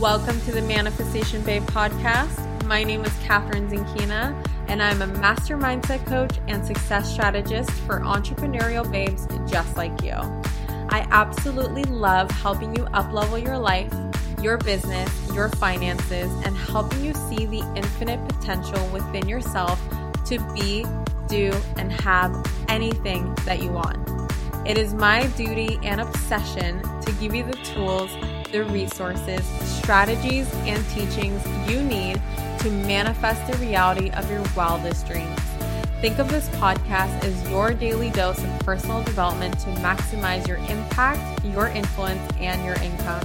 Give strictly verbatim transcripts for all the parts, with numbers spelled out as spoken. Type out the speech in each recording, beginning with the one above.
Welcome to the Manifestation Babe podcast. My name is Catherine Zinkina, and I'm a master mindset coach and success strategist for entrepreneurial babes just like you. I absolutely love helping you uplevel your life, your business, your finances, and helping you see the infinite potential within yourself to be, do, and have anything that you want. It is my duty and obsession to give you the tools, the resources, strategies, and teachings you need to manifest the reality of your wildest dreams. Think of this podcast as your daily dose of personal development to maximize your impact, your influence, and your income.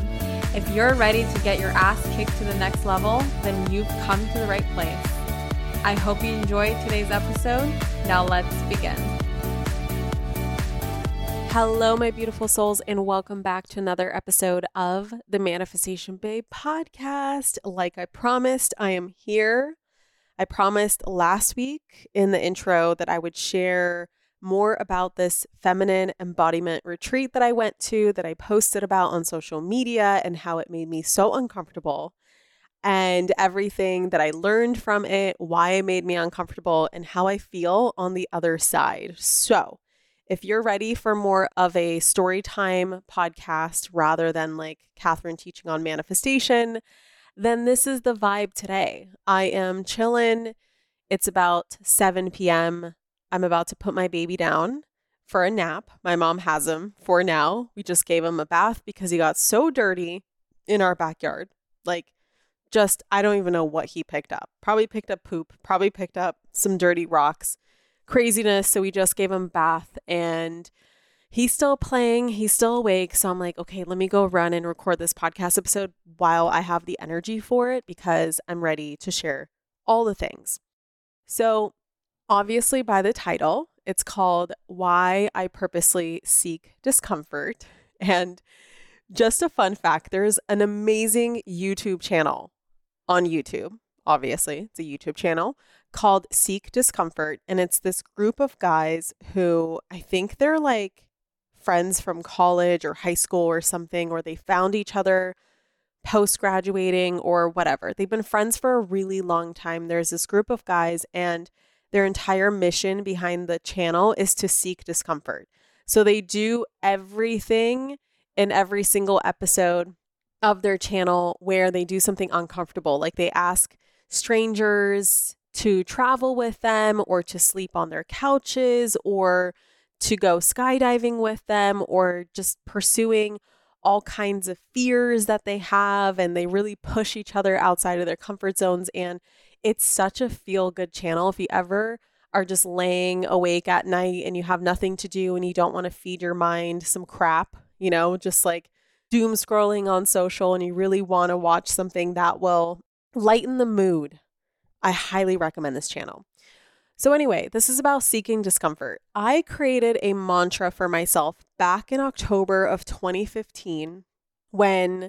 If you're ready to get your ass kicked to the next level, then you've come to the right place. I hope you enjoyed today's episode. Now let's begin. Hello, my beautiful souls, and welcome back to another episode of the Manifestation Babe podcast. Like I promised, I am here. I promised last week in the intro that I would share more about this feminine embodiment retreat that I went to, that I posted about on social media, and how it made me so uncomfortable, and everything that I learned from it, why it made me uncomfortable, and how I feel on the other side. So if you're ready for more of a story time podcast rather than like Catherine teaching on manifestation, then this is the vibe today. I am chilling. It's about seven p.m. I'm about to put my baby down for a nap. My mom has him for now. We just gave him a bath because he got so dirty in our backyard. Like just, I don't even know what he picked up. Probably picked up poop, probably picked up some dirty rocks. Craziness. So we just gave him a bath and he's still playing. He's still awake. So I'm like, okay, let me go run and record this podcast episode while I have the energy for it, because I'm ready to share all the things. So obviously by the title, it's called Why I Purposely Seek Discomfort. And just a fun fact, there's an amazing YouTube channel on YouTube. Obviously, it's a YouTube channel called Seek Discomfort. And it's this group of guys who I think they're like friends from college or high school or something, or they found each other post-graduating or whatever. They've been friends for a really long time. There's this group of guys, and their entire mission behind the channel is to seek discomfort. So they do everything in every single episode of their channel where they do something uncomfortable. Like they ask strangers to travel with them, or to sleep on their couches, or to go skydiving with them, or just pursuing all kinds of fears that they have. And they really push each other outside of their comfort zones. And it's such a feel-good channel. If you ever are just laying awake at night and you have nothing to do and you don't want to feed your mind some crap, you know, just like doom scrolling on social, and you really want to watch something that will lighten the mood, I highly recommend this channel. So anyway, this is about seeking discomfort. I created a mantra for myself back in October of twenty fifteen, when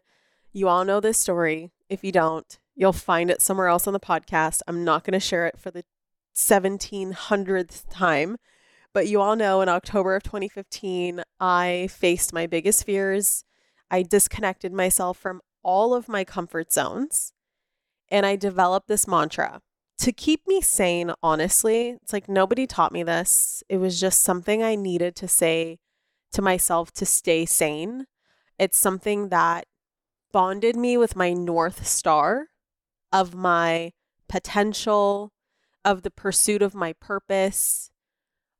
you all know this story. If you don't, you'll find it somewhere else on the podcast. I'm not going to share it for the seventeen hundredth time, but you all know in October of twenty fifteen, I faced my biggest fears. I disconnected myself from all of my comfort zones. And I developed this mantra to keep me sane, honestly. It's like nobody taught me this. It was just something I needed to say to myself to stay sane. It's something that bonded me with my North Star of my potential, of the pursuit of my purpose,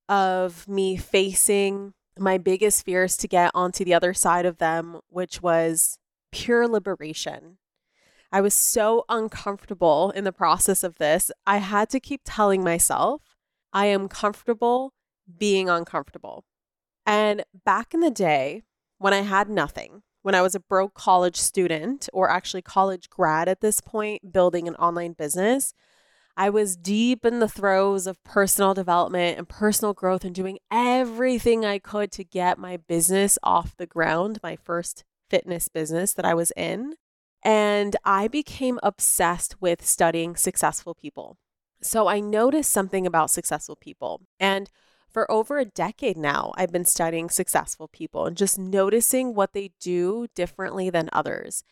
of me facing my biggest fears to get onto the other side of them, which was pure liberation. I was so uncomfortable in the process of this. I had to keep telling myself, I am comfortable being uncomfortable. And back in the day, when I had nothing, when I was a broke college student, or actually college grad at this point, building an online business, I was deep in the throes of personal development and personal growth and doing everything I could to get my business off the ground, my first fitness business that I was in. And I became obsessed with studying successful people. So I noticed something about successful people. And for over a decade now, I've been studying successful people and just noticing what they do differently than others.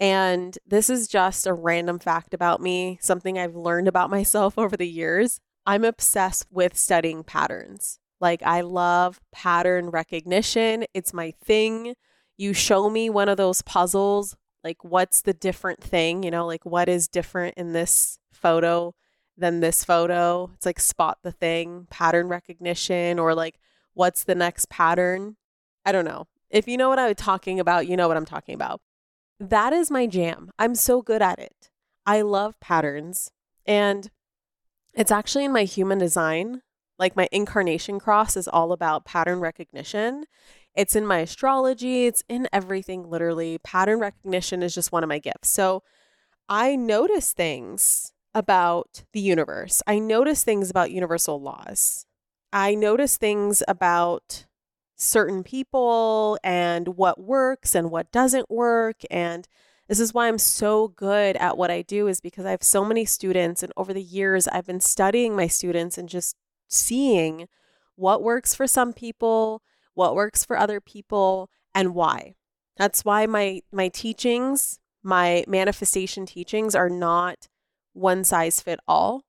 And this is just a random fact about me, something I've learned about myself over the years. I'm obsessed with studying patterns. Like, I love pattern recognition. It's my thing. You show me one of those puzzles, like, what's the different thing, you know, like, what is different in this photo than this photo? It's like, spot the thing, pattern recognition, or like, what's the next pattern? I don't know. If you know what I'm talking about, you know what I'm talking about. That is my jam. I'm so good at it. I love patterns. And it's actually in my human design. Like, my incarnation cross is all about pattern recognition. It's in my astrology. It's in everything, literally. Pattern recognition is just one of my gifts. So I notice things about the universe. I notice things about universal laws. I notice things about certain people and what works and what doesn't work. And this is why I'm so good at what I do, is because I have so many students. And over the years, I've been studying my students and just seeing what works for some people, what works for other people, and why. That's why my my teachings, my manifestation teachings, are not one size fit all,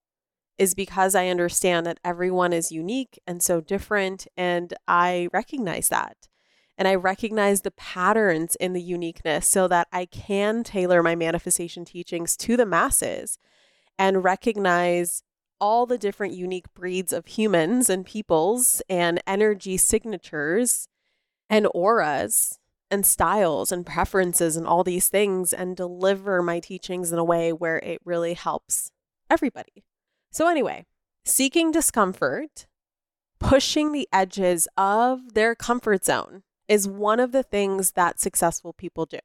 is because I understand that everyone is unique and so different. And I recognize that. And I recognize the patterns in the uniqueness so that I can tailor my manifestation teachings to the masses and recognize all the different unique breeds of humans and peoples and energy signatures and auras and styles and preferences and all these things, and deliver my teachings in a way where it really helps everybody. So anyway, seeking discomfort, pushing the edges of their comfort zone, is one of the things that successful people do.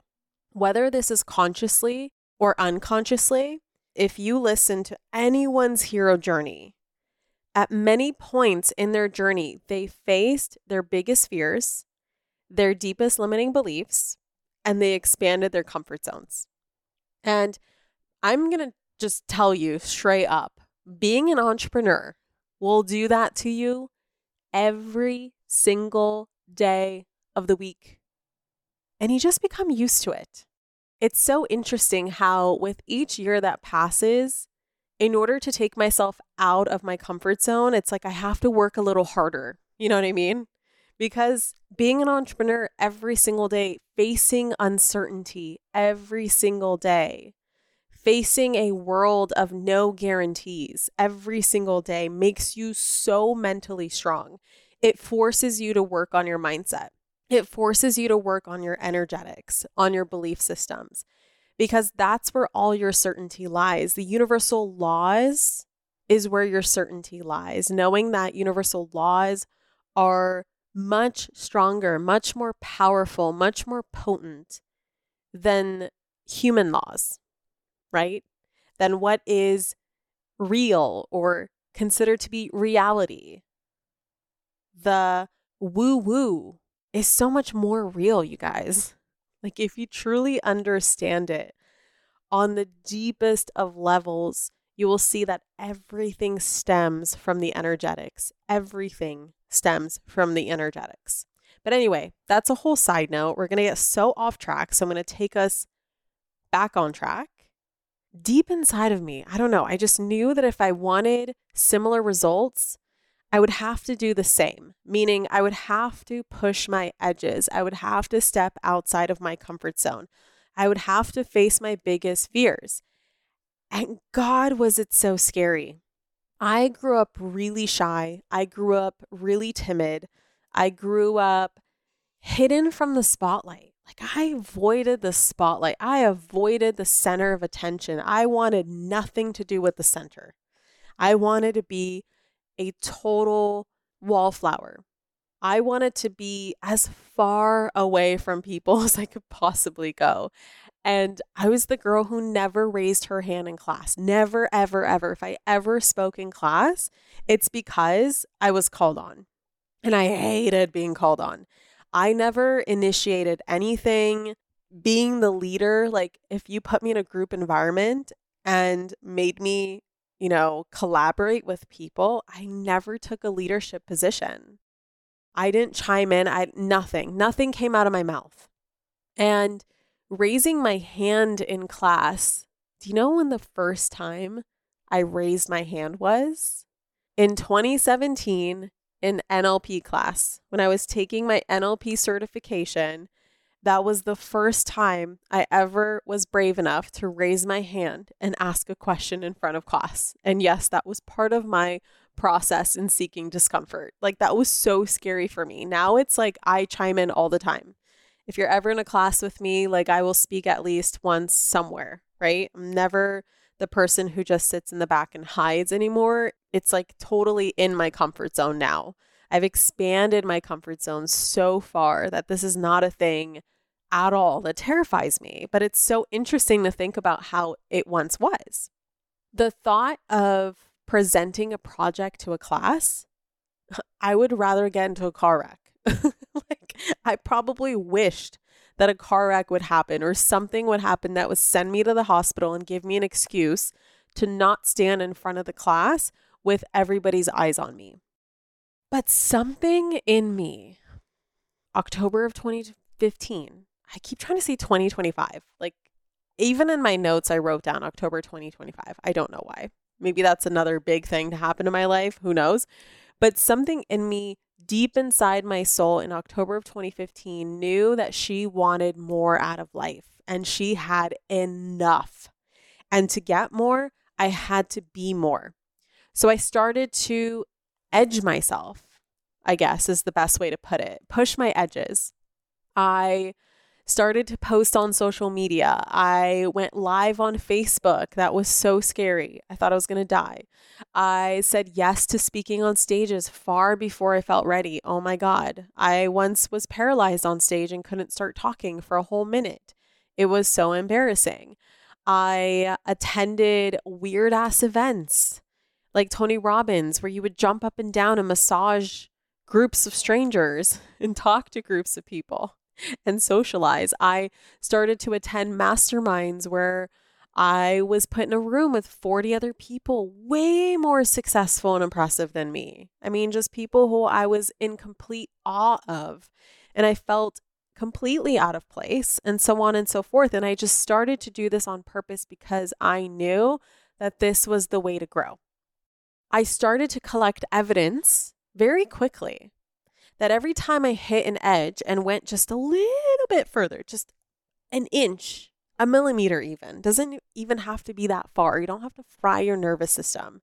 Whether this is consciously or unconsciously, if you listen to anyone's hero journey, at many points in their journey, they faced their biggest fears, their deepest limiting beliefs, and they expanded their comfort zones. And I'm going to just tell you straight up, being an entrepreneur will do that to you every single day of the week. And you just become used to it. It's so interesting how with each year that passes, in order to take myself out of my comfort zone, it's like I have to work a little harder. You know what I mean? Because being an entrepreneur every single day, facing uncertainty every single day, facing a world of no guarantees every single day makes you so mentally strong. It forces you to work on your mindset. It forces you to work on your energetics, on your belief systems, because that's where all your certainty lies. The universal laws is where your certainty lies. Knowing that universal laws are much stronger, much more powerful, much more potent than human laws, right? Than what is real or considered to be reality. The woo-woo is so much more real, you guys. Like, if you truly understand it on the deepest of levels, you will see that everything stems from the energetics. Everything stems from the energetics. But anyway, that's a whole side note. We're going to get so off track. So I'm going to take us back on track. Deep inside of me, I don't know, I just knew that if I wanted similar results, I would have to do the same, meaning I would have to push my edges. I would have to step outside of my comfort zone. I would have to face my biggest fears. And God, was it so scary. I grew up really shy. I grew up really timid. I grew up hidden from the spotlight. Like, I avoided the spotlight. I avoided the center of attention. I wanted nothing to do with the center. I wanted to be a total wallflower. I wanted to be as far away from people as I could possibly go. And I was the girl who never raised her hand in class. Never, ever, ever. If I ever spoke in class, it's because I was called on. And I hated being called on. I never initiated anything. Being the leader, like, if you put me in a group environment and made me, you know, collaborate with people, I never took a leadership position. I didn't chime in. I nothing, nothing came out of my mouth. And raising my hand in class. Do you know when the first time I raised my hand was? In twenty seventeen, in N L P class, when I was taking my N L P certification, that was the first time I ever was brave enough to raise my hand and ask a question in front of class. And yes, that was part of my process in seeking discomfort. Like, that was so scary for me. Now it's like I chime in all the time. If you're ever in a class with me, like, I will speak at least once somewhere, right? I'm never the person who just sits in the back and hides anymore. It's like totally in my comfort zone now. I've expanded my comfort zone so far that this is not a thing at all that terrifies me, but it's so interesting to think about how it once was. The thought of presenting a project to a class, I would rather get into a car wreck. Like, I probably wished that a car wreck would happen or something would happen that would send me to the hospital and give me an excuse to not stand in front of the class with everybody's eyes on me. But something in me, October of twenty fifteen, I keep trying to say twenty twenty-five. Like, even in my notes, I wrote down October twenty twenty-five. I don't know why. Maybe that's another big thing to happen in my life. Who knows? But something in me, deep inside my soul, in October of twenty fifteen, knew that she wanted more out of life and she had enough. And to get more, I had to be more. So I started to edge myself, I guess is the best way to put it. Push my edges. I started to post on social media. I went live on Facebook. That was so scary. I thought I was going to die. I said yes to speaking on stages far before I felt ready. Oh my God. I once was paralyzed on stage and couldn't start talking for a whole minute. It was so embarrassing. I attended weird ass events like Tony Robbins, where you would jump up and down and massage groups of strangers and talk to groups of people and socialize. I started to attend masterminds where I was put in a room with forty other people, way more successful and impressive than me. I mean, just people who I was in complete awe of, and I felt completely out of place, and so on and so forth. And I just started to do this on purpose because I knew that this was the way to grow. I started to collect evidence very quickly that every time I hit an edge and went just a little bit further, just an inch, a millimeter even, doesn't even have to be that far. You don't have to fry your nervous system.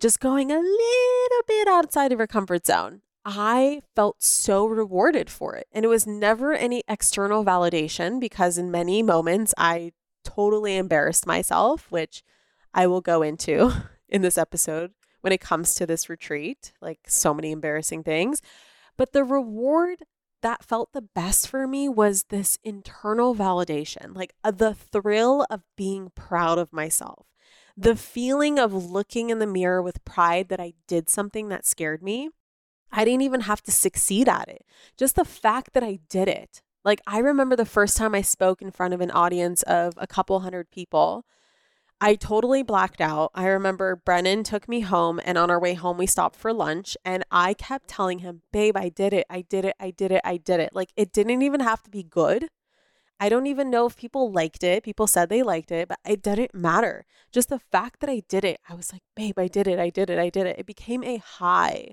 Just going a little bit outside of your comfort zone, I felt so rewarded for it. And it was never any external validation because in many moments I totally embarrassed myself, which I will go into in this episode when it comes to this retreat, like so many embarrassing things. But the reward that felt the best for me was this internal validation, like uh, the thrill of being proud of myself, the feeling of looking in the mirror with pride that I did something that scared me. I didn't even have to succeed at it. Just the fact that I did it. Like, I remember the first time I spoke in front of an audience of a couple hundred people, I totally blacked out. I remember Brennan took me home, and on our way home, we stopped for lunch, and I kept telling him, babe, I did it. I did it. I did it. I did it. Like, it didn't even have to be good. I don't even know if people liked it. People said they liked it, but it didn't matter. Just the fact that I did it, I was like, babe, I did it. I did it. I did it. It became a high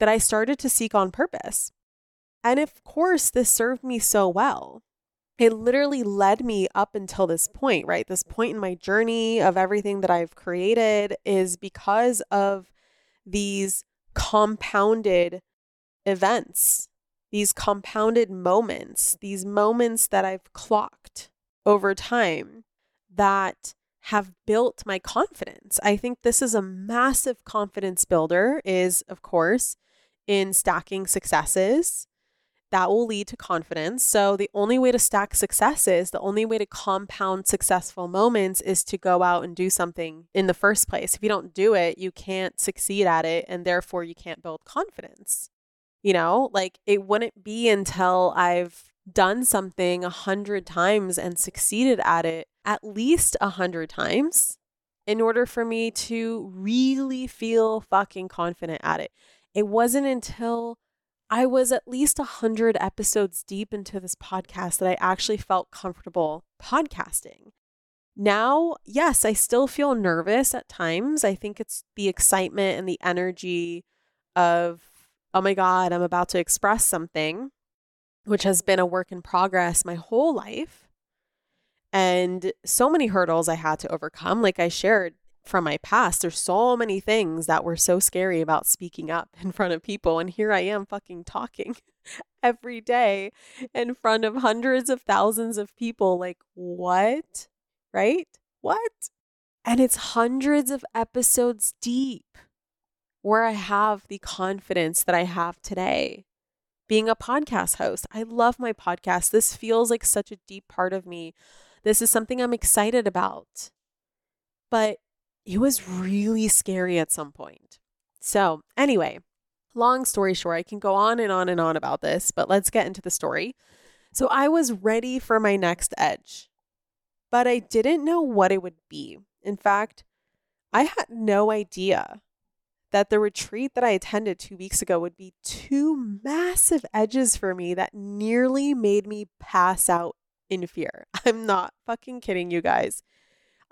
that I started to seek on purpose. And of course, this served me so well. It literally led me up until this point, right? This point in my journey of everything that I've created is because of these compounded events, these compounded moments, these moments that I've clocked over time that have built my confidence. I think this is a massive confidence builder, is, of course, in stacking successes. That will lead to confidence. So the only way to stack successes, the only way to compound successful moments is to go out and do something in the first place. If you don't do it, you can't succeed at it, and therefore you can't build confidence. You know, like, it wouldn't be until I've done something a hundred times and succeeded at it at least a hundred times in order for me to really feel fucking confident at it. It wasn't until I was at least one hundred episodes deep into this podcast that I actually felt comfortable podcasting. Now, yes, I still feel nervous at times. I think it's the excitement and the energy of, oh my God, I'm about to express something, which has been a work in progress my whole life. And so many hurdles I had to overcome. Like I shared from my past, there's so many things that were so scary about speaking up in front of people. And here I am fucking talking every day in front of hundreds of thousands of people. Like, what? Right? What? And it's hundreds of episodes deep where I have the confidence that I have today. Being a podcast host, I love my podcast. This feels like such a deep part of me. This is something I'm excited about. But it was really scary at some point. So anyway, long story short, I can go on and on and on about this, but let's get into the story. So I was ready for my next edge, but I didn't know what it would be. In fact, I had no idea that the retreat that I attended two weeks ago would be two massive edges for me that nearly made me pass out in fear. I'm not fucking kidding you guys.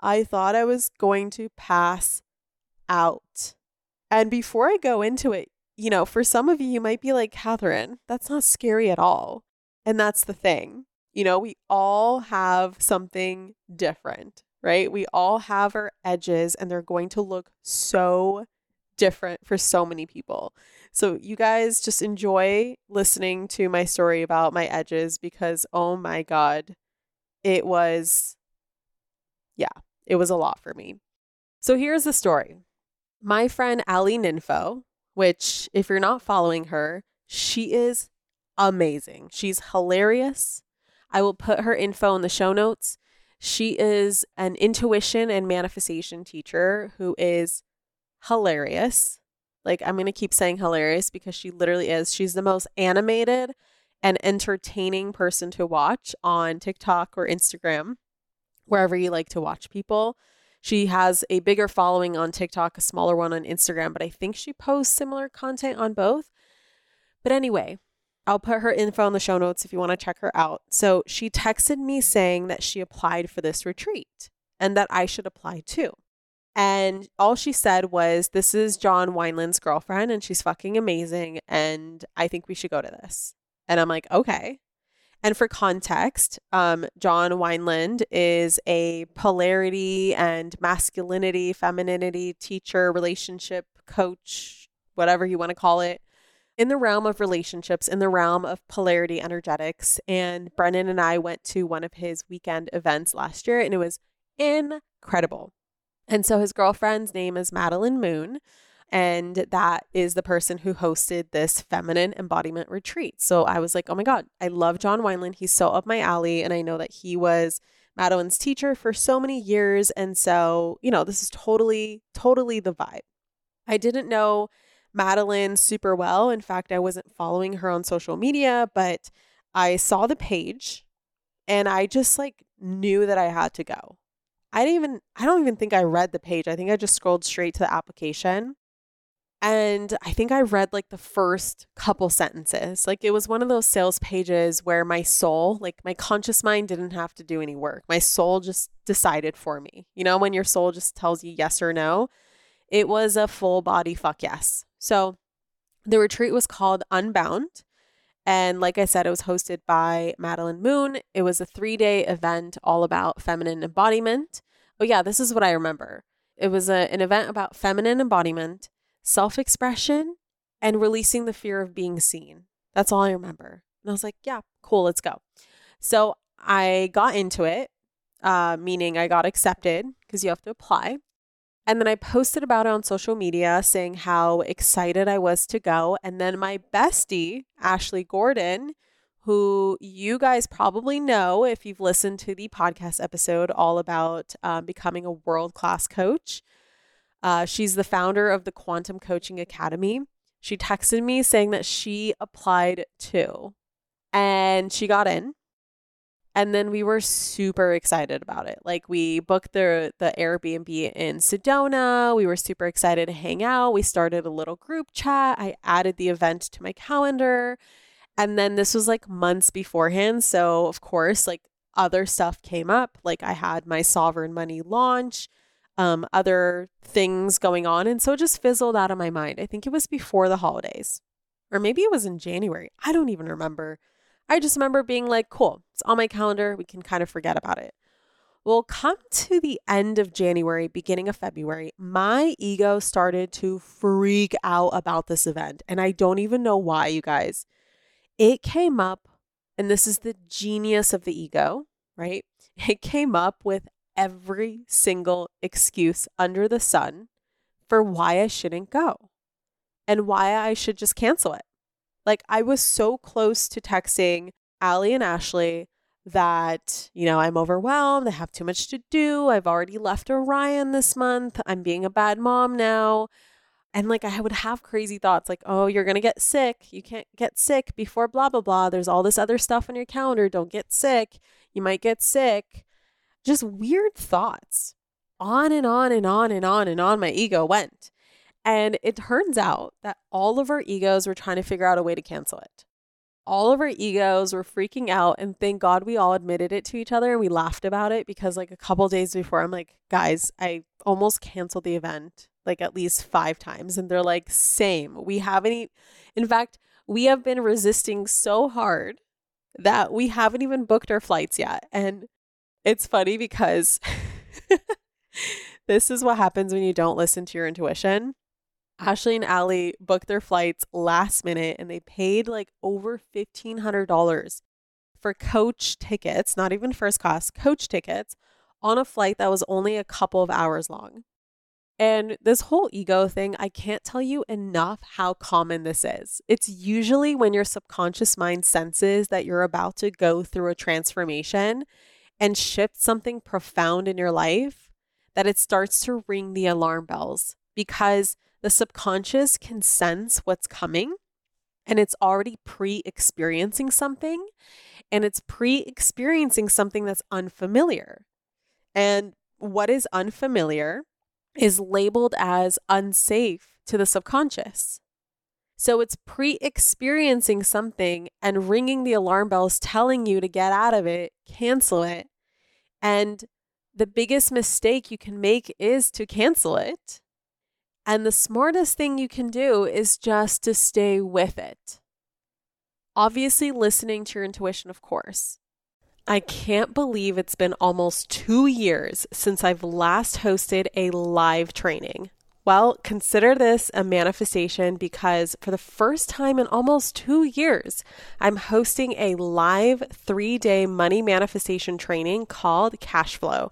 I thought I was going to pass out. And before I go into it, you know, for some of you, you might be like, Catherine, that's not scary at all. And that's the thing. You know, we all have something different, right? We all have our edges and they're going to look so different for so many people. So you guys just enjoy listening to my story about my edges because, oh my God, it was, yeah, it was a lot for me. So here's the story. My friend Ali Ninfo, which if you're not following her, she is amazing. She's hilarious. I will put her info in the show notes. She is an intuition and manifestation teacher who is hilarious. Like, I'm going to keep saying hilarious because she literally is. She's the most animated and entertaining person to watch on TikTok or Instagram, wherever you like to watch people. She has a bigger following on TikTok, a smaller one on Instagram, but I think she posts similar content on both. But anyway, I'll put her info in the show notes if you want to check her out. So she texted me saying that she applied for this retreat and that I should apply too. And all she said was, this is John Wineland's girlfriend and she's fucking amazing. And I think we should go to this. And I'm like, okay. And for context, um, John Wineland is a polarity and masculinity, femininity teacher, relationship coach, whatever you want to call it, in the realm of relationships, in the realm of polarity energetics. And Brennan and I went to one of his weekend events last year and it was incredible. And so his girlfriend's name is Madeline Moon, and that is the person who hosted this feminine embodiment retreat. So I was like, oh my God, I love John Wineland. He's so up my alley. And I know that he was Madeline's teacher for so many years. And so, you know, this is totally, totally the vibe. I didn't know Madeline super well. In fact, I wasn't following her on social media, but I saw the page and I just like knew that I had to go. I didn't even, I don't even think I read the page. I think I just scrolled straight to the application. And I think I read like the first couple sentences. Like it was one of those sales pages where my soul, like my conscious mind didn't have to do any work. My soul just decided for me. You know, when your soul just tells you yes or no, it was a full body fuck yes. So the retreat was called Unbound. And like I said, it was hosted by Madeline Moon. It was a three-day event all about feminine embodiment. Oh yeah, this is what I remember. It was a, an event about feminine embodiment, self-expression, and releasing the fear of being seen. That's all I remember. And I was like, yeah, cool, let's go. So I got into it, uh, meaning I got accepted because you have to apply. And then I posted about it on social media saying how excited I was to go. And then my bestie, Ashley Gordon, who you guys probably know if you've listened to the podcast episode all about um, becoming a world-class coach. Uh, she's the founder of the Quantum Coaching Academy. She texted me saying that she applied too. And she got in. And then we were super excited about it. Like, we booked the the Airbnb in Sedona. We were super excited to hang out. We started a little group chat. I added the event to my calendar. And then this was like months beforehand. So of course, like, other stuff came up. Like, I had my Sovereign Money launch, um, other things going on. And so it just fizzled out of my mind. I think it was before the holidays, or maybe it was in January. I don't even remember. I just remember being like, cool, it's on my calendar. We can kind of forget about it. Well, come to the end of January, beginning of February, my ego started to freak out about this event. And I don't even know why, you guys. It came up, and this is the genius of the ego, right? It came up with every single excuse under the sun for why I shouldn't go and why I should just cancel it. Like, I was so close to texting Ali and Ashley that, you know, I'm overwhelmed. I have too much to do. I've already left Orion this month. I'm being a bad mom now. And like, I would have crazy thoughts like, oh, you're going to get sick. You can't get sick before blah, blah, blah. There's all this other stuff on your calendar. Don't get sick. You might get sick. Just weird thoughts. On and on and on and on and on my ego went. And it turns out that all of our egos were trying to figure out a way to cancel it. All of our egos were freaking out. And thank God we all admitted it to each other. And we laughed about it because like a couple days before, I'm like, guys, I almost canceled the event like at least five times. And they're like, same. We haven't, e- in fact, we have been resisting so hard that we haven't even booked our flights yet. And it's funny because this is what happens when you don't listen to your intuition. Ashley and Ali booked their flights last minute and they paid like over fifteen hundred dollars for coach tickets, not even first class, coach tickets on a flight that was only a couple of hours long. And this whole ego thing, I can't tell you enough how common this is. It's usually when your subconscious mind senses that you're about to go through a transformation and shift something profound in your life that it starts to ring the alarm bells because the subconscious can sense what's coming and it's already pre-experiencing something and it's pre-experiencing something that's unfamiliar. And what is unfamiliar is labeled as unsafe to the subconscious. So it's pre-experiencing something and ringing the alarm bells telling you to get out of it, cancel it. And the biggest mistake you can make is to cancel it. And the smartest thing you can do is just to stay with it. Obviously, listening to your intuition, of course. I can't believe it's been almost two years since I've last hosted a live training. Well, consider this a manifestation because for the first time in almost two years, I'm hosting a live three-day money manifestation training called Cash Flow.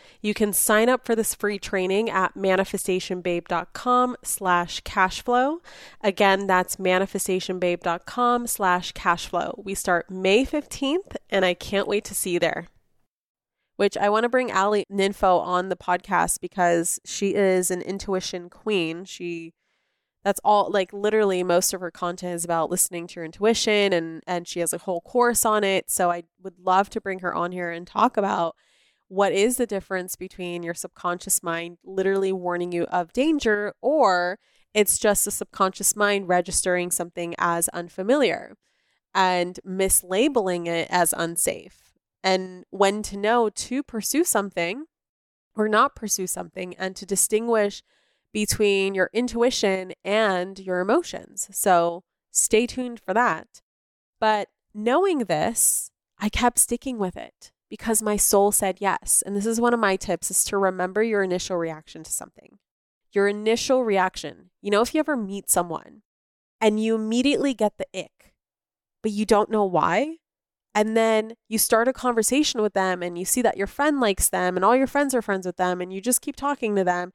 You can sign up for this free training at manifestationbabe.com slash cashflow. Again, that's manifestationbabe.com slash cashflow. We start May fifteenth, and I can't wait to see you there. Which I want to bring Ali Ninfo on the podcast because she is an intuition queen. She, that's all, like literally most of her content is about listening to your intuition, and, and she has a whole course on it. So I would love to bring her on here and talk about what is the difference between your subconscious mind literally warning you of danger, or it's just the subconscious mind registering something as unfamiliar and mislabeling it as unsafe, and when to know to pursue something or not pursue something, and to distinguish between your intuition and your emotions. So stay tuned for that. But knowing this, I kept sticking with it. Because my soul said yes. And this is one of my tips, is to remember your initial reaction to something. Your initial reaction. You know, if you ever meet someone and you immediately get the ick, but you don't know why, And then you start a conversation with them and you see that your friend likes them and all your friends are friends with them and you just keep talking to them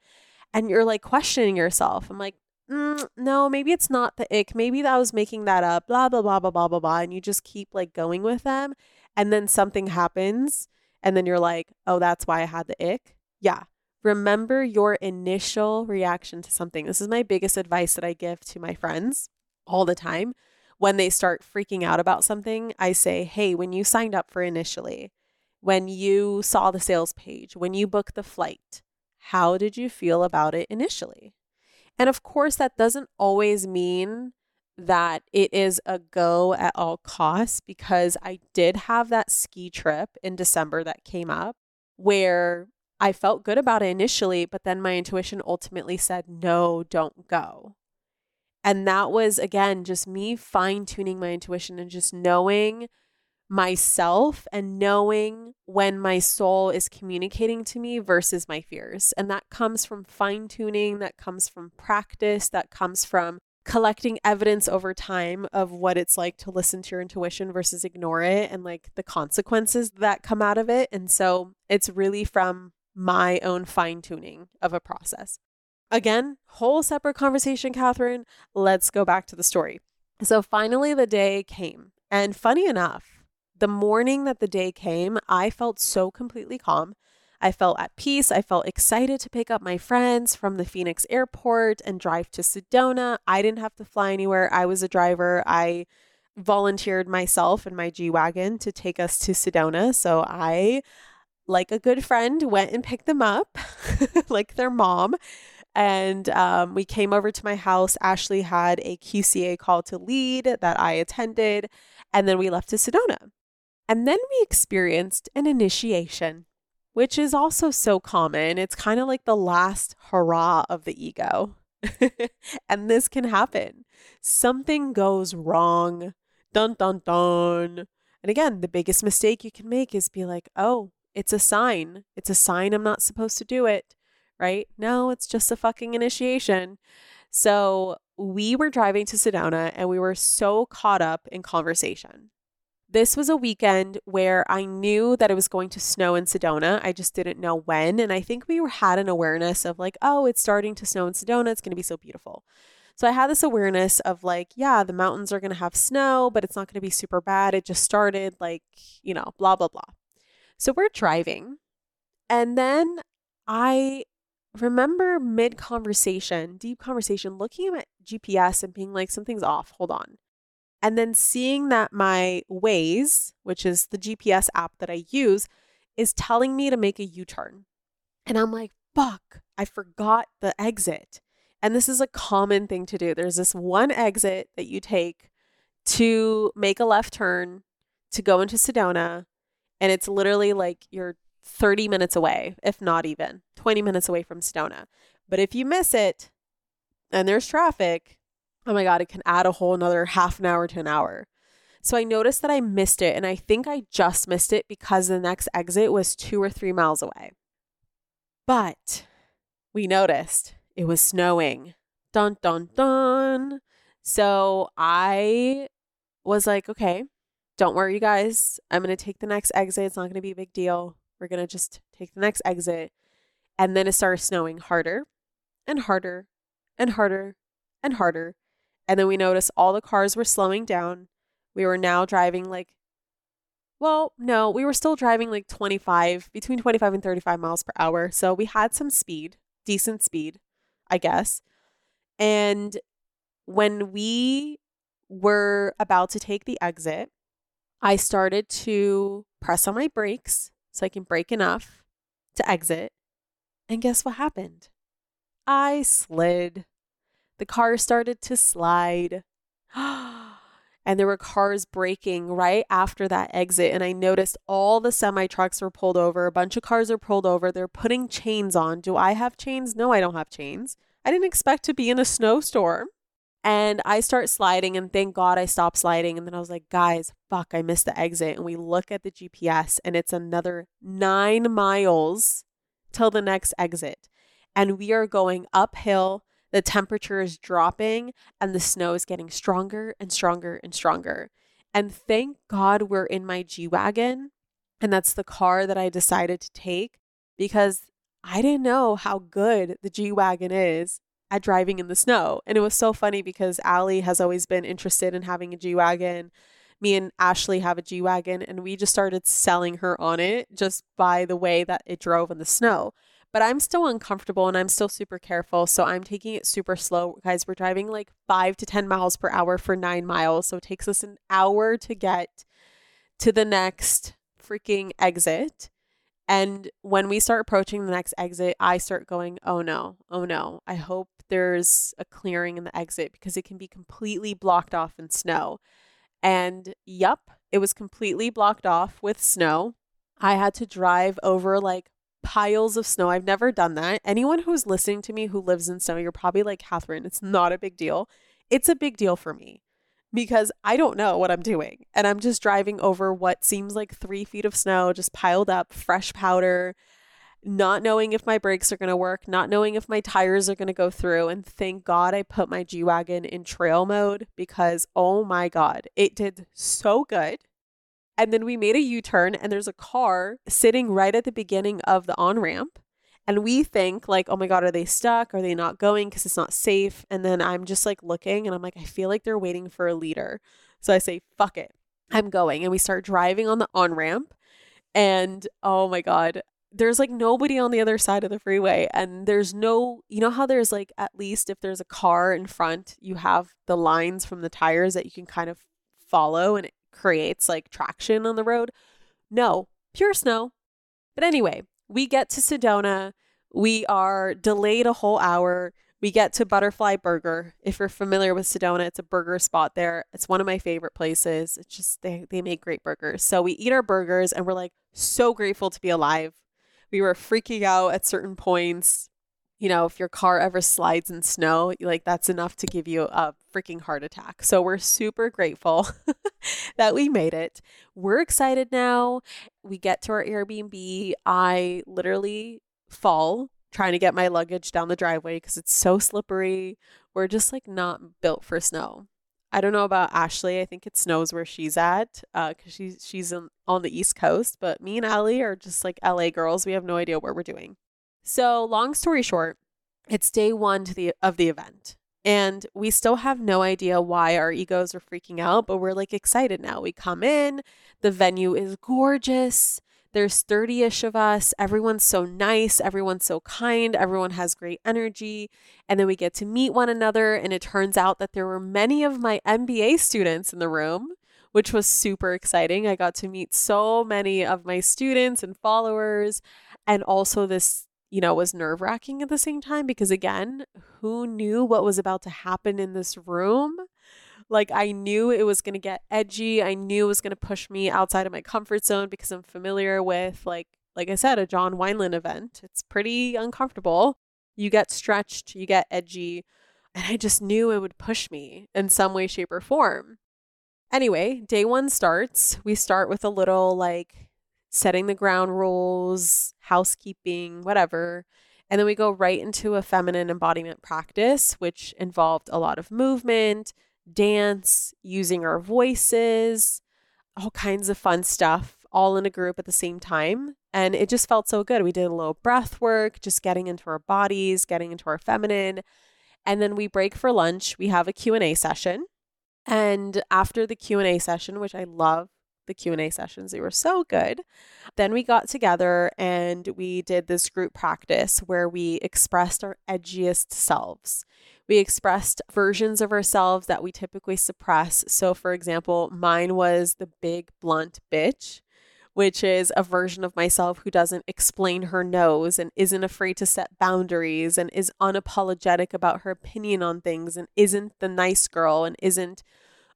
and you're like questioning yourself. I'm like, mm, no, maybe it's not the ick. Maybe that was making that up, blah, blah, blah, blah, blah, blah, blah. And you just keep like going with them. And then something happens and then you're like, oh, that's why I had the ick. Yeah. Remember your initial reaction to something. This is my biggest advice that I give to my friends all the time. When they start freaking out about something, I say, hey, when you signed up for initially, when you saw the sales page, when you booked the flight, how did you feel about it initially? And of course, that doesn't always mean that it is a go at all costs, because I did have that ski trip in December that came up where I felt good about it initially, but then my intuition ultimately said, no, don't go. And that was, again, just me fine-tuning my intuition and just knowing myself and knowing when my soul is communicating to me versus my fears. And that comes from fine-tuning, that comes from practice, that comes from collecting evidence over time of what it's like to listen to your intuition versus ignore it and like the consequences that come out of it. And so it's really from my own fine-tuning of a process. Again, whole separate conversation, Catherine. Let's go back to the story. So finally the day came. And funny enough, the morning that the day came, I felt so completely calm. I felt at peace. I felt excited to pick up my friends from the Phoenix airport and drive to Sedona. I didn't have to fly anywhere. I was a driver. I volunteered myself and my G-Wagon to take us to Sedona. So I, like a good friend, went and picked them up, like their mom. And um, we came over to my house. Ashley had a Q C A call to lead that I attended. And then we left to Sedona. And then we experienced an initiation, which is also so common. It's kind of like the last hurrah of the ego. And this can happen. Something goes wrong. Dun, dun, dun. And again, the biggest mistake you can make is be like, oh, it's a sign. It's a sign I'm not supposed to do it. Right? No, it's just a fucking initiation. So we were driving to Sedona and we were so caught up in conversation. This was a weekend where I knew that it was going to snow in Sedona. I just didn't know when. And I think we had an awareness of like, oh, it's starting to snow in Sedona. It's going to be so beautiful. So I had this awareness of like, yeah, the mountains are going to have snow, but it's not going to be super bad. It just started, like, you know, blah, blah, blah. So we're driving. And then I remember mid-conversation, deep conversation, looking at G P S and being like, something's off, hold on. And then seeing that my Waze, which is the G P S app that I use, is telling me to make a U-turn. And I'm like, fuck, I forgot the exit. And this is a common thing to do. There's this one exit that you take to make a left turn to go into Sedona. And it's literally like you're thirty minutes away, if not even twenty minutes away from Sedona. But if you miss it and there's traffic, oh my God, it can add a whole another half an hour to an hour. So I noticed that I missed it. And I think I just missed it because the next exit was two or three miles away. But we noticed it was snowing. Dun, dun, dun. So I was like, okay, don't worry, you guys. I'm going to take the next exit. It's not going to be a big deal. We're going to just take the next exit. And then it started snowing harder and harder and harder and harder. And then we noticed all the cars were slowing down. We were now driving like, well, no, we were still driving like twenty-five, between twenty-five and thirty-five miles per hour. So we had some speed, decent speed, I guess. And when we were about to take the exit, I started to press on my brakes so I can brake enough to exit. And guess what happened? I slid. The car started to slide. And there were cars braking right after that exit. And I noticed all the semi trucks were pulled over. A bunch of cars are pulled over. They're putting chains on. Do I have chains? No, I don't have chains. I didn't expect to be in a snowstorm. And I start sliding, and thank God I stopped sliding. And then I was like, guys, fuck, I missed the exit. And we look at the G P S and it's another nine miles till the next exit. And we are going uphill. The temperature is dropping and the snow is getting stronger and stronger and stronger. And thank God we're in my G-Wagon. And that's the car that I decided to take, because I didn't know how good the G-Wagon is at driving in the snow. And it was so funny because Ali has always been interested in having a G-Wagon. Me and Ashley have a G-Wagon, and we just started selling her on it just by the way that it drove in the snow. But I'm still uncomfortable and I'm still super careful. So I'm taking it super slow. Guys, we're driving like five to ten miles per hour for nine miles. So it takes us an hour to get to the next freaking exit. And when we start approaching the next exit, I start going, oh no, oh no. I hope there's a clearing in the exit, because it can be completely blocked off in snow. And yep, it was completely blocked off with snow. I had to drive over like piles of snow. I've never done that. Anyone who's listening to me who lives in snow, you're probably like, Catherine, it's not a big deal. It's a big deal for me, because I don't know what I'm doing. And I'm just driving over what seems like three feet of snow, just piled up, fresh powder, not knowing if my brakes are going to work, not knowing if my tires are going to go through. And thank God I put my G-Wagon in trail mode, because oh my God, it did so good. And then we made a U-turn, and there's a car sitting right at the beginning of the on-ramp. And we think like, oh my God, are they stuck? Are they not going? Because it's not safe. And then I'm just like looking, and I'm like, I feel like they're waiting for a leader. So I say, fuck it, I'm going. And we start driving on the on-ramp, and oh my God, there's like nobody on the other side of the freeway. And there's no, you know how there's like, at least if there's a car in front, you have the lines from the tires that you can kind of follow, and it creates like traction on the road. No, pure snow. But anyway, we get to Sedona. We are delayed a whole hour. We get to Butterfly Burger. If you're familiar with Sedona, it's a burger spot there. It's one of my favorite places. It's just, they, they make great burgers. So we eat our burgers, and we're like so grateful to be alive. We were freaking out at certain points. You know, if your car ever slides in snow, like that's enough to give you a freaking heart attack. So we're super grateful that we made it. We're excited now. We get to our Airbnb. I literally fall trying to get my luggage down the driveway because it's so slippery. We're just like not built for snow. I don't know about Ashley. I think it snows where she's at because uh, she's, she's in, on the East Coast. But me and Ali are just like L A girls. We have no idea what we're doing. So long story short, it's day one to the, of the event, and we still have no idea why our egos are freaking out, but we're like excited now. We come in, the venue is gorgeous. There's thirty-ish of us. Everyone's so nice. Everyone's so kind. Everyone has great energy. And then we get to meet one another. And it turns out that there were many of my M B A students in the room, which was super exciting. I got to meet so many of my students and followers, and also this, you know, was nerve-wracking at the same time, because again, who knew what was about to happen in this room? Like, I knew it was going to get edgy. I knew it was going to push me outside of my comfort zone, because I'm familiar with, like, like I said, a John Wineland event. It's pretty uncomfortable. You get stretched, you get edgy. And I just knew it would push me in some way, shape, or form. Anyway, day one starts. We start with a little like setting the ground rules, housekeeping, whatever. And then we go right into a feminine embodiment practice, which involved a lot of movement, dance, using our voices, all kinds of fun stuff, all in a group at the same time. And it just felt so good. We did a little breath work, just getting into our bodies, getting into our feminine. And then we break for lunch. We have a Q and A session. And after the Q and A session, which I love, the Q and A sessions, they were so good. Then we got together and we did this group practice where we expressed our edgiest selves. We expressed versions of ourselves that we typically suppress. So for example, mine was the big blunt bitch, which is a version of myself who doesn't explain her nose and isn't afraid to set boundaries and is unapologetic about her opinion on things and isn't the nice girl and isn't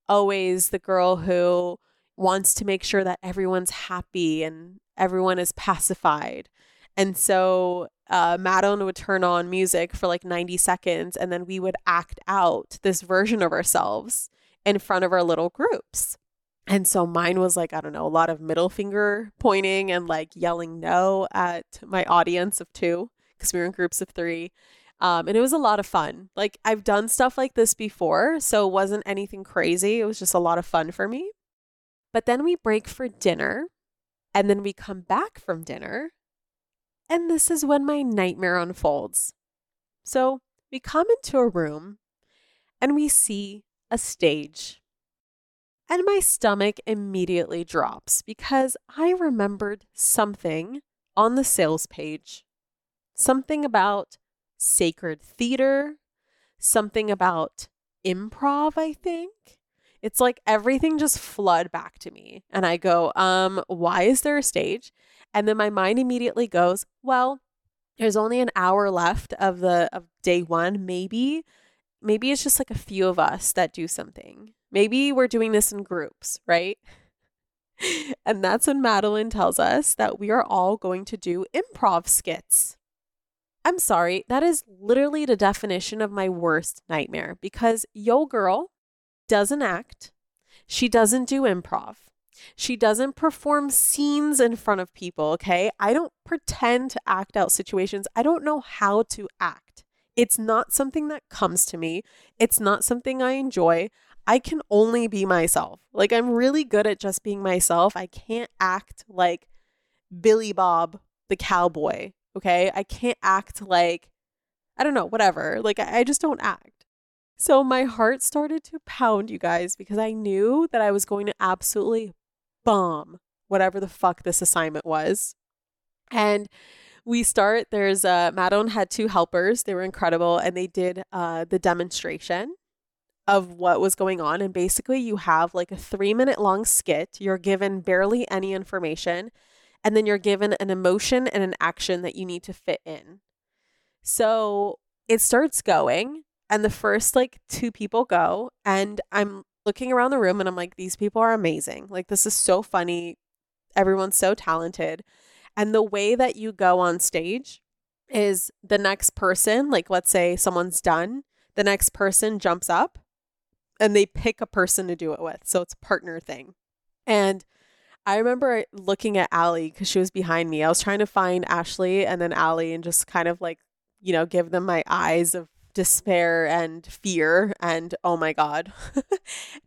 always the girl who wants to make sure that everyone's happy and everyone is pacified. And so uh, Madeline would turn on music for like ninety seconds, and then we would act out this version of ourselves in front of our little groups. And so mine was like, I don't know, a lot of middle finger pointing and like yelling no at my audience of two, because we were in groups of three. Um, and it was a lot of fun. Like, I've done stuff like this before, so it wasn't anything crazy. It was just a lot of fun for me. But then we break for dinner, and then we come back from dinner, and this is when my nightmare unfolds. So we come into a room, and we see a stage. And my stomach immediately drops because I remembered something on the sales page. Something about sacred theater, something about improv, I think. It's like everything just flood back to me. And I go, um, why is there a stage? And then my mind immediately goes, well, there's only an hour left of the of day one, maybe. Maybe it's just like a few of us that do something. Maybe we're doing this in groups, right? And that's when Madeline tells us that we are all going to do improv skits. I'm sorry, that is literally the definition of my worst nightmare because yo girl doesn't act. She doesn't do improv. She doesn't perform scenes in front of people, okay? I don't pretend to act out situations. I don't know how to act. It's not something that comes to me. It's not something I enjoy. I can only be myself. Like, I'm really good at just being myself. I can't act like Billy Bob the cowboy, okay? I can't act like, I don't know, whatever. Like, I, I just don't act. So my heart started to pound, you guys, because I knew that I was going to absolutely bomb whatever the fuck this assignment was. And we start, there's, uh, Madeline had two helpers. They were incredible. And they did uh, the demonstration of what was going on. And basically you have like a three minute long skit. You're given barely any information. And then you're given an emotion and an action that you need to fit in. So it starts going. And the first like two people go. And I'm looking around the room and I'm like, these people are amazing. Like, this is so funny. Everyone's so talented. And the way that you go on stage is the next person, like let's say someone's done, the next person jumps up. And they pick a person to do it with. So it's a partner thing. And I remember looking at Allie because she was behind me. I was trying to find Ashley and then Allie and just kind of like, you know, give them my eyes of despair and fear and oh my God. And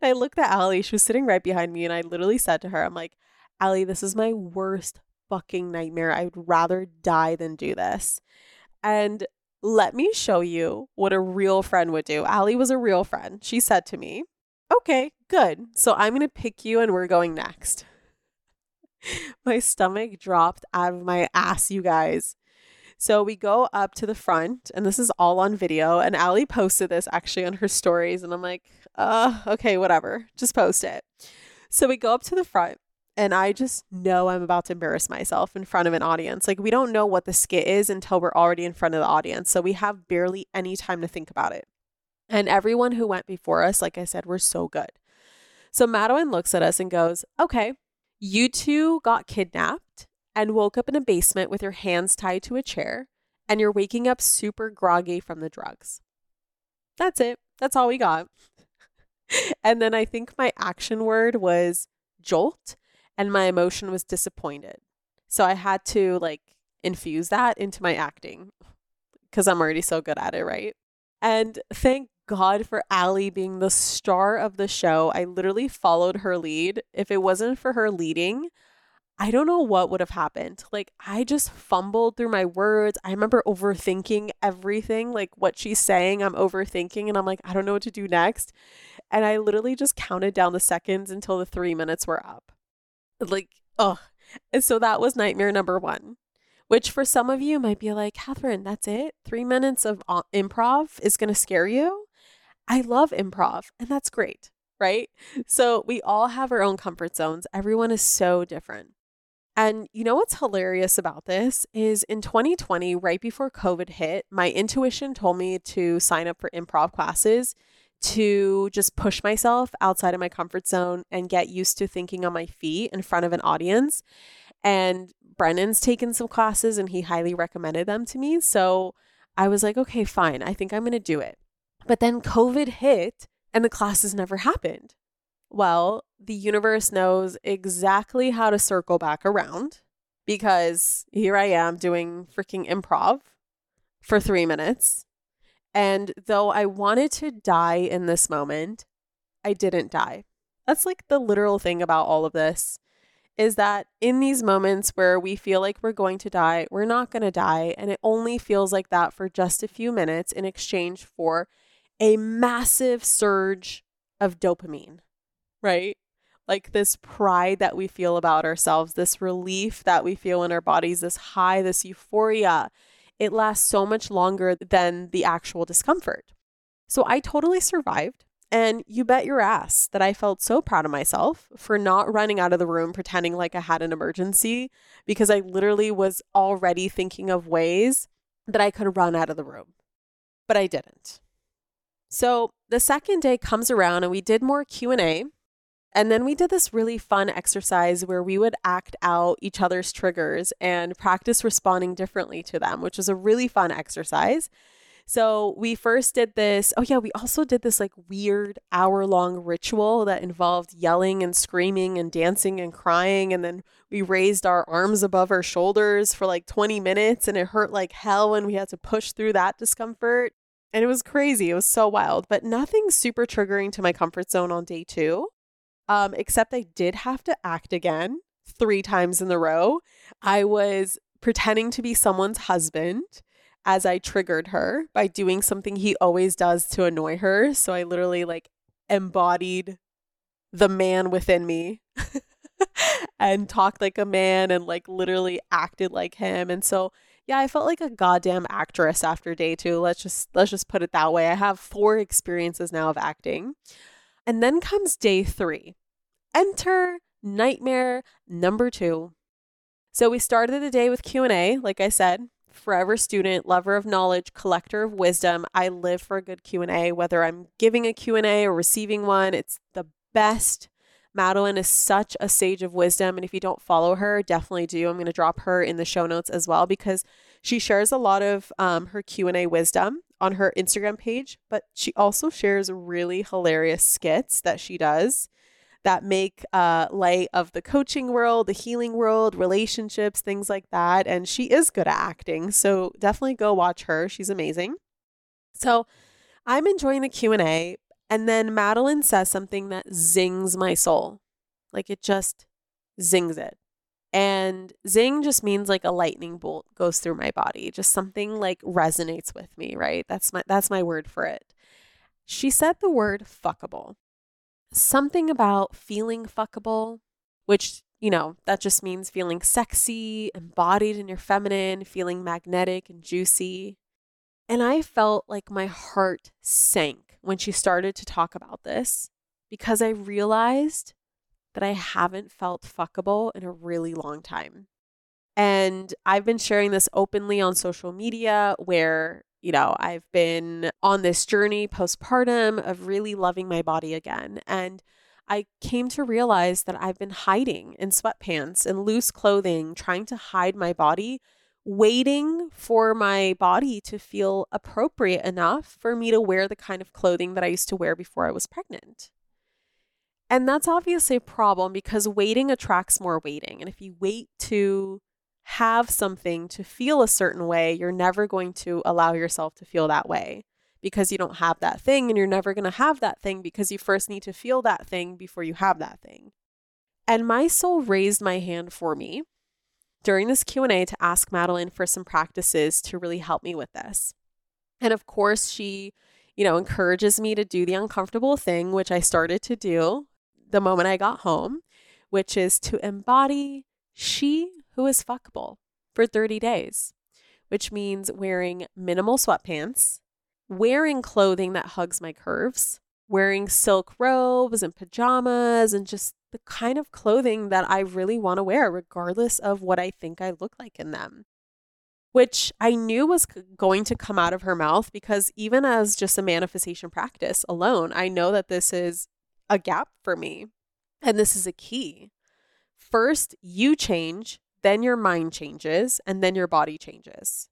I looked at Allie. She was sitting right behind me. And I literally said to her, I'm like, Allie, this is my worst fucking nightmare. I would rather die than do this. And let me show you what a real friend would do. Allie was a real friend. She said to me, okay, good. So I'm going to pick you and we're going next. My stomach dropped out of my ass, you guys. So we go up to the front and this is all on video. And Allie posted this actually on her stories. And I'm like, uh, okay, whatever. Just post it. So we go up to the front. And I just know I'm about to embarrass myself in front of an audience. Like, we don't know what the skit is until we're already in front of the audience. So we have barely any time to think about it. And everyone who went before us, like I said, were so good. So Madeline looks at us and goes, okay, you two got kidnapped and woke up in a basement with your hands tied to a chair. And you're waking up super groggy from the drugs. That's it. That's all we got. And then I think my action word was jolt. And my emotion was disappointed. So I had to like infuse that into my acting because I'm already so good at it, right? And thank God for Allie being the star of the show. I literally followed her lead. If it wasn't for her leading, I don't know what would have happened. Like, I just fumbled through my words. I remember overthinking everything, like what she's saying, I'm overthinking. And I'm like, I don't know what to do next. And I literally just counted down the seconds until the three minutes were up. Like, oh, and so that was nightmare number one, which for some of you might be like, Catherine, that's it. Three minutes of improv is going to scare you. I love improv and that's great, right? So we all have our own comfort zones. Everyone is so different. And you know what's hilarious about this is in twenty twenty, right before COVID hit, my intuition told me to sign up for improv classes to just push myself outside of my comfort zone and get used to thinking on my feet in front of an audience. And Brennan's taken some classes and he highly recommended them to me. So I was like, okay, fine. I think I'm going to do it. But then COVID hit and the classes never happened. Well, the universe knows exactly how to circle back around because here I am doing freaking improv for three minutes. And though I wanted to die in this moment, I didn't die. That's like the literal thing about all of this, is that in these moments where we feel like we're going to die, we're not going to die. And it only feels like that for just a few minutes in exchange for a massive surge of dopamine, right? Like this pride that we feel about ourselves, this relief that we feel in our bodies, this high, this euphoria. It lasts so much longer than the actual discomfort. So I totally survived. And you bet your ass that I felt so proud of myself for not running out of the room pretending like I had an emergency, because I literally was already thinking of ways that I could run out of the room. But I didn't. So the second day comes around and we did more Q and A. And then we did this really fun exercise where we would act out each other's triggers and practice responding differently to them, which was a really fun exercise. So we first did this. Oh yeah, we also did this like weird hour-long ritual that involved yelling and screaming and dancing and crying. And then we raised our arms above our shoulders for like twenty minutes, and it hurt like hell when we had to push through that discomfort. And it was crazy. It was so wild, but nothing super triggering to my comfort zone on day two, um, except I did have to act again three times in a row. I was pretending to be someone's husband as I triggered her by doing something he always does to annoy her. So I literally like embodied the man within me and talked like a man and like literally acted like him. And so, yeah, I felt like a goddamn actress after day two. Let's just, let's just put it that way. I have four experiences now of acting. And then comes day three. Enter nightmare number two. So we started the day with Q and A, like I said. Forever student, lover of knowledge, collector of wisdom. I live for a good Q and A, whether I'm giving a Q and A or receiving one. It's the best. Madeline is such a sage of wisdom. And if you don't follow her, definitely do. I'm going to drop her in the show notes as well, because she shares a lot of um, her Q and A wisdom on her Instagram page. But she also shares really hilarious skits that she does that make uh, light of the coaching world, the healing world, relationships, things like that. And she is good at acting. So definitely go watch her. She's amazing. So I'm enjoying the Q and A. And then Madeline says something that zings my soul. Like it just zings it. And zing just means like a lightning bolt goes through my body. Just something like resonates with me, right? That's my, that's my word for it. She said the word fuckable. Something about feeling fuckable, which, you know, that just means feeling sexy, embodied in your feminine, feeling magnetic and juicy. And I felt like my heart sank when she started to talk about this, because I realized that I haven't felt fuckable in a really long time. And I've been sharing this openly on social media where, you know, I've been on this journey postpartum of really loving my body again. And I came to realize that I've been hiding in sweatpants and loose clothing, trying to hide my body, waiting for my body to feel appropriate enough for me to wear the kind of clothing that I used to wear before I was pregnant. And that's obviously a problem, because waiting attracts more waiting. And if you wait to have something to feel a certain way, you're never going to allow yourself to feel that way, because you don't have that thing, and you're never going to have that thing because you first need to feel that thing before you have that thing. And my soul raised my hand for me during this Q and A to ask Madeline for some practices to really help me with this. And of course, she, you know, encourages me to do the uncomfortable thing, which I started to do the moment I got home, which is to embody she who is fuckable for thirty days, which means wearing minimal sweatpants, wearing clothing that hugs my curves, wearing silk robes and pajamas, and just the kind of clothing that I really want to wear, regardless of what I think I look like in them, which I knew was going to come out of her mouth, because even as just a manifestation practice alone, I know that this is a gap for me. And this is a key. First, you change. Then your mind changes, and then your body changes.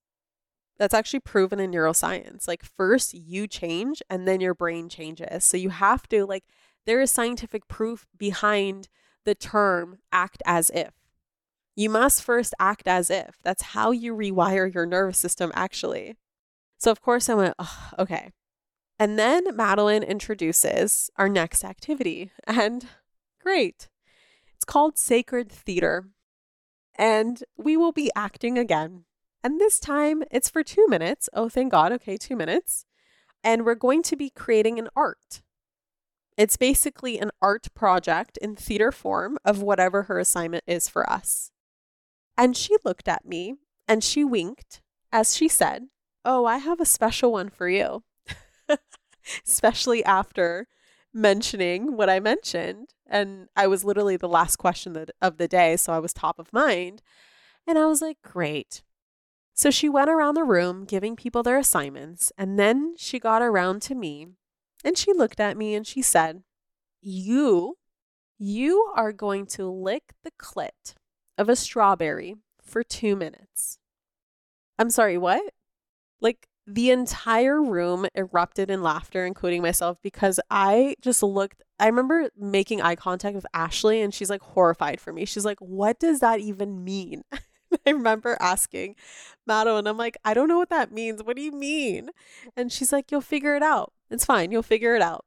That's actually proven in neuroscience. Like first you change and then your brain changes. So you have to, like, there is scientific proof behind the term act as if. You must first act as if. That's how you rewire your nervous system, actually. So of course I went, oh, okay. And then Madeline introduces our next activity. And Great. It's called Sacred Theater. And we will be acting again. And this time it's for two minutes. Oh, thank God. Okay, two minutes. And we're going to be creating an art. It's basically an art project in theater form of whatever her assignment is for us. And she looked at me and she winked as she said, "Oh, I have a special one for you." Especially after mentioning what I mentioned. And I was literally the last question of the day. So I was top of mind. And I was like, great. So she went around the room giving people their assignments. And then she got around to me and she looked at me and she said, you, you are going to lick the clit of a strawberry for two minutes. I'm sorry, what? Like, the entire room erupted in laughter, including myself, because I just looked. I remember making eye contact with Ashley and she's like horrified for me. She's like, what does that even mean? I remember asking Madeline, I'm like, I don't know what that means. What do you mean? And she's like, you'll figure it out. It's fine. You'll figure it out.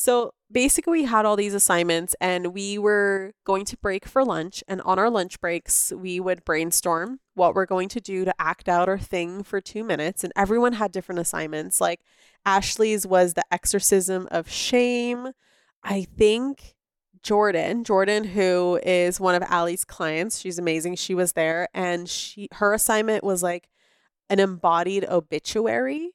So basically we had all these assignments and we were going to break for lunch. And on our lunch breaks, we would brainstorm what we're going to do to act out our thing for two minutes. And everyone had different assignments. Like Ashley's was the exorcism of shame. I think Jordan, Jordan, who is one of Ali's clients, she's amazing. She was there and she, her assignment was like an embodied obituary.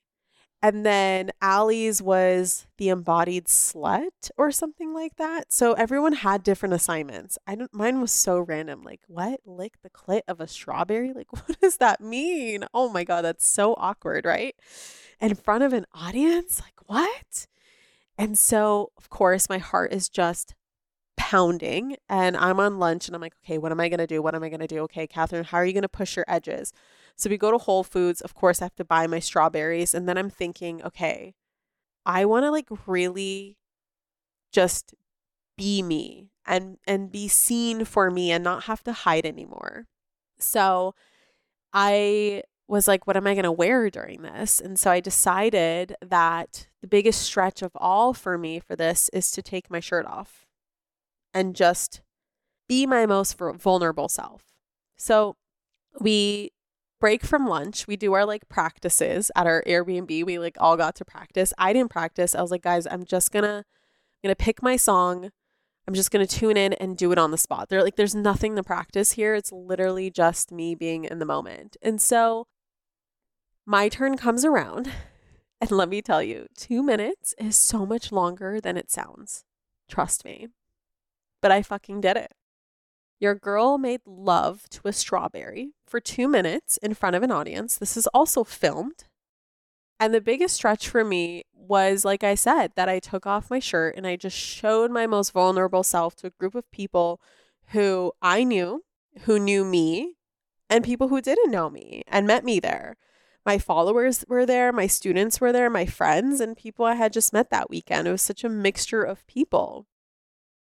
And then Allie's was the embodied slut or something like that. So everyone had different assignments. I don't, mine was so random. Like, what? Lick the clit of a strawberry? Like, what does that mean? Oh my God, that's so awkward, right? In front of an audience? Like, what? And so, of course, my heart is just pounding and I'm on lunch and I'm like, okay, what am I going to do? What am I going to do? Okay, Catherine, how are you going to push your edges? So we go to Whole Foods. Of course, I have to buy my strawberries. And then I'm thinking, okay, I want to like really just be me and, and be seen for me and not have to hide anymore. So I was like, what am I going to wear during this? And so I decided that the biggest stretch of all for me for this is to take my shirt off and just be my most vulnerable self. So we break from lunch. We do our like practices at our Airbnb. We like all got to practice. I didn't practice. I was like, guys, I'm just gonna, I'm gonna pick my song. I'm just gonna tune in and do it on the spot. They're like, there's nothing to practice here. It's literally just me being in the moment. And so my turn comes around. And let me tell you, two minutes is so much longer than it sounds. Trust me. But I fucking did it. Your girl made love to a strawberry for two minutes in front of an audience. This is also filmed. And the biggest stretch for me was, like I said, that I took off my shirt and I just showed my most vulnerable self to a group of people who I knew, who knew me, and people who didn't know me and met me there. My followers were there, my students were there, my friends, and people I had just met that weekend. It was such a mixture of people.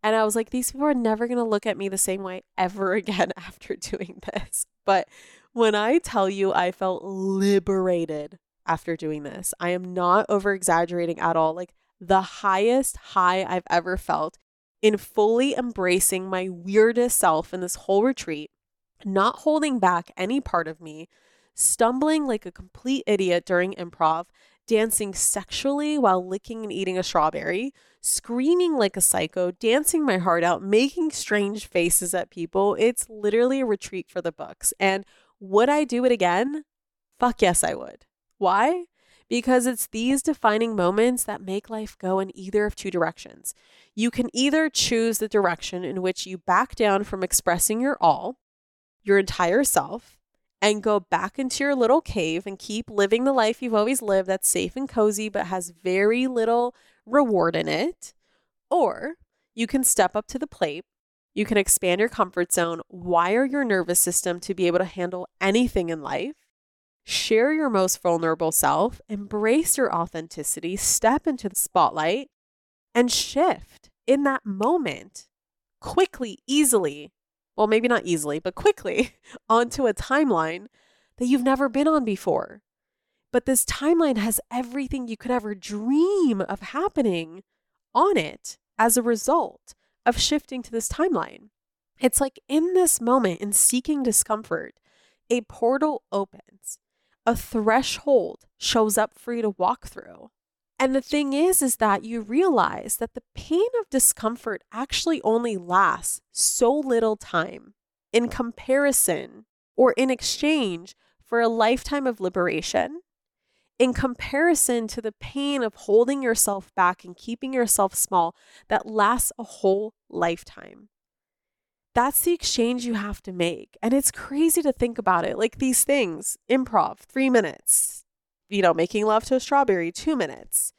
And I was like, these people are never going to look at me the same way ever again after doing this. But when I tell you, I felt liberated after doing this. I am not over exaggerating at all. Like the highest high I've ever felt in fully embracing my weirdest self in this whole retreat, not holding back any part of me, stumbling like a complete idiot during improv, dancing sexually while licking and eating a strawberry, screaming like a psycho, dancing my heart out, making strange faces at people. It's literally a retreat for the books. And would I do it again? Fuck yes, I would. Why? Because it's these defining moments that make life go in either of two directions. You can either choose the direction in which you back down from expressing your all, your entire self, and go back into your little cave and keep living the life you've always lived that's safe and cozy but has very little reward in it. Or you can step up to the plate. You can expand your comfort zone, wire your nervous system to be able to handle anything in life, share your most vulnerable self, embrace your authenticity, step into the spotlight, and shift in that moment quickly, easily. Well, maybe not easily, but quickly onto a timeline that you've never been on before. But this timeline has everything you could ever dream of happening on it as a result of shifting to this timeline. It's like in this moment, in seeking discomfort, a portal opens, a threshold shows up for you to walk through. And the thing is, is that you realize that the pain of discomfort actually only lasts so little time in comparison or in exchange for a lifetime of liberation, in comparison to the pain of holding yourself back and keeping yourself small that lasts a whole lifetime. That's the exchange you have to make. And it's crazy to think about it. Like these things, improv, three minutes. You know, making love to a strawberry, two minutes,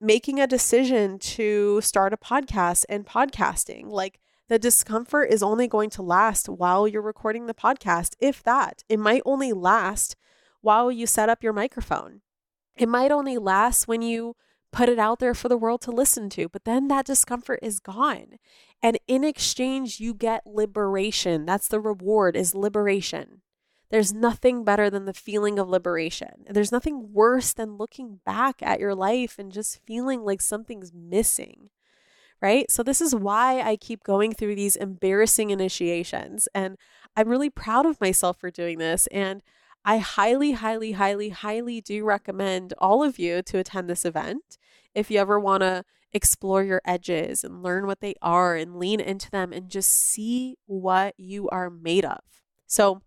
making a decision to start a podcast and podcasting. Like the discomfort is only going to last while you're recording the podcast. If that, it might only last while you set up your microphone. It might only last when you put it out there for the world to listen to, but then that discomfort is gone. And in exchange, you get liberation. That's the reward, is liberation. There's nothing better than the feeling of liberation. There's nothing worse than looking back at your life and just feeling like something's missing, right? So this is why I keep going through these embarrassing initiations. And I'm really proud of myself for doing this. And I highly, highly, highly, highly do recommend all of you to attend this event. If you ever want to explore your edges and learn what they are and lean into them and just see what you are made of. So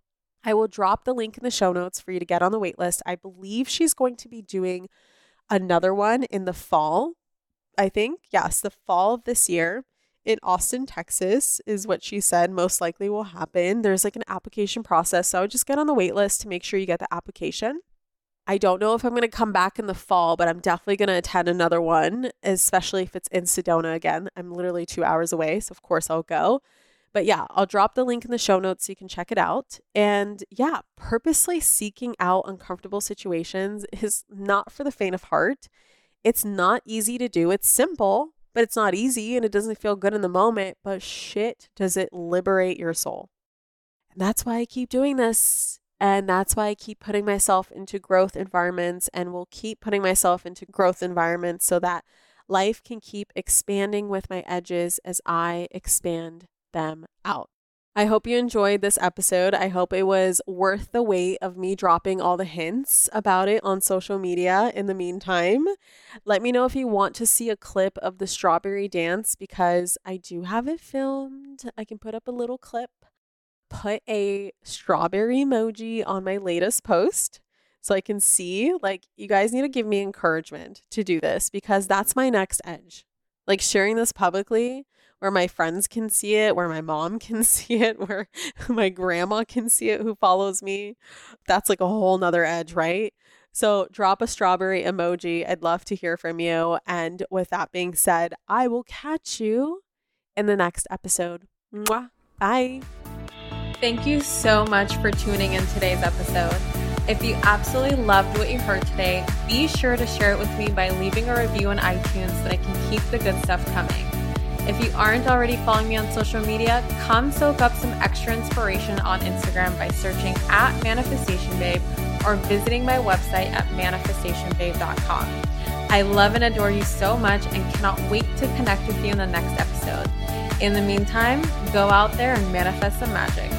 I will drop the link in the show notes for you to get on the wait list. I believe she's going to be doing another one in the fall, I think. Yes, the fall of this year in Austin, Texas is what she said most likely will happen. There's like an application process. So I would just get on the wait list to make sure you get the application. I don't know if I'm going to come back in the fall, but I'm definitely going to attend another one, especially if it's in Sedona again. I'm literally two hours away, so of course I'll go. But yeah, I'll drop the link in the show notes so you can check it out. And yeah, purposely seeking out uncomfortable situations is not for the faint of heart. It's not easy to do. It's simple, but it's not easy and it doesn't feel good in the moment. But shit, does it liberate your soul? And that's why I keep doing this. And that's why I keep putting myself into growth environments and will keep putting myself into growth environments so that life can keep expanding with my edges as I expand them out. I hope you enjoyed this episode. I hope it was worth the wait of me dropping all the hints about it on social media. In the meantime, let me know if you want to see a clip of the strawberry dance because I do have it filmed. I can put up a little clip, put a strawberry emoji on my latest post so I can see, like, you guys need to give me encouragement to do this because that's my next edge. Like sharing this publicly where my friends can see it, where my mom can see it, where my grandma can see it who follows me. That's like a whole nother edge, right? So drop a strawberry emoji. I'd love to hear from you. And with that being said, I will catch you in the next episode. Mwah. Bye. Thank you so much for tuning in today's episode. If you absolutely loved what you heard today, be sure to share it with me by leaving a review on iTunes so that I can keep the good stuff coming. If you aren't already following me on social media, come soak up some extra inspiration on Instagram by searching at Manifestation Babe or visiting my website at manifestation babe dot com. I love and adore you so much and cannot wait to connect with you in the next episode. In the meantime, go out there and manifest some magic.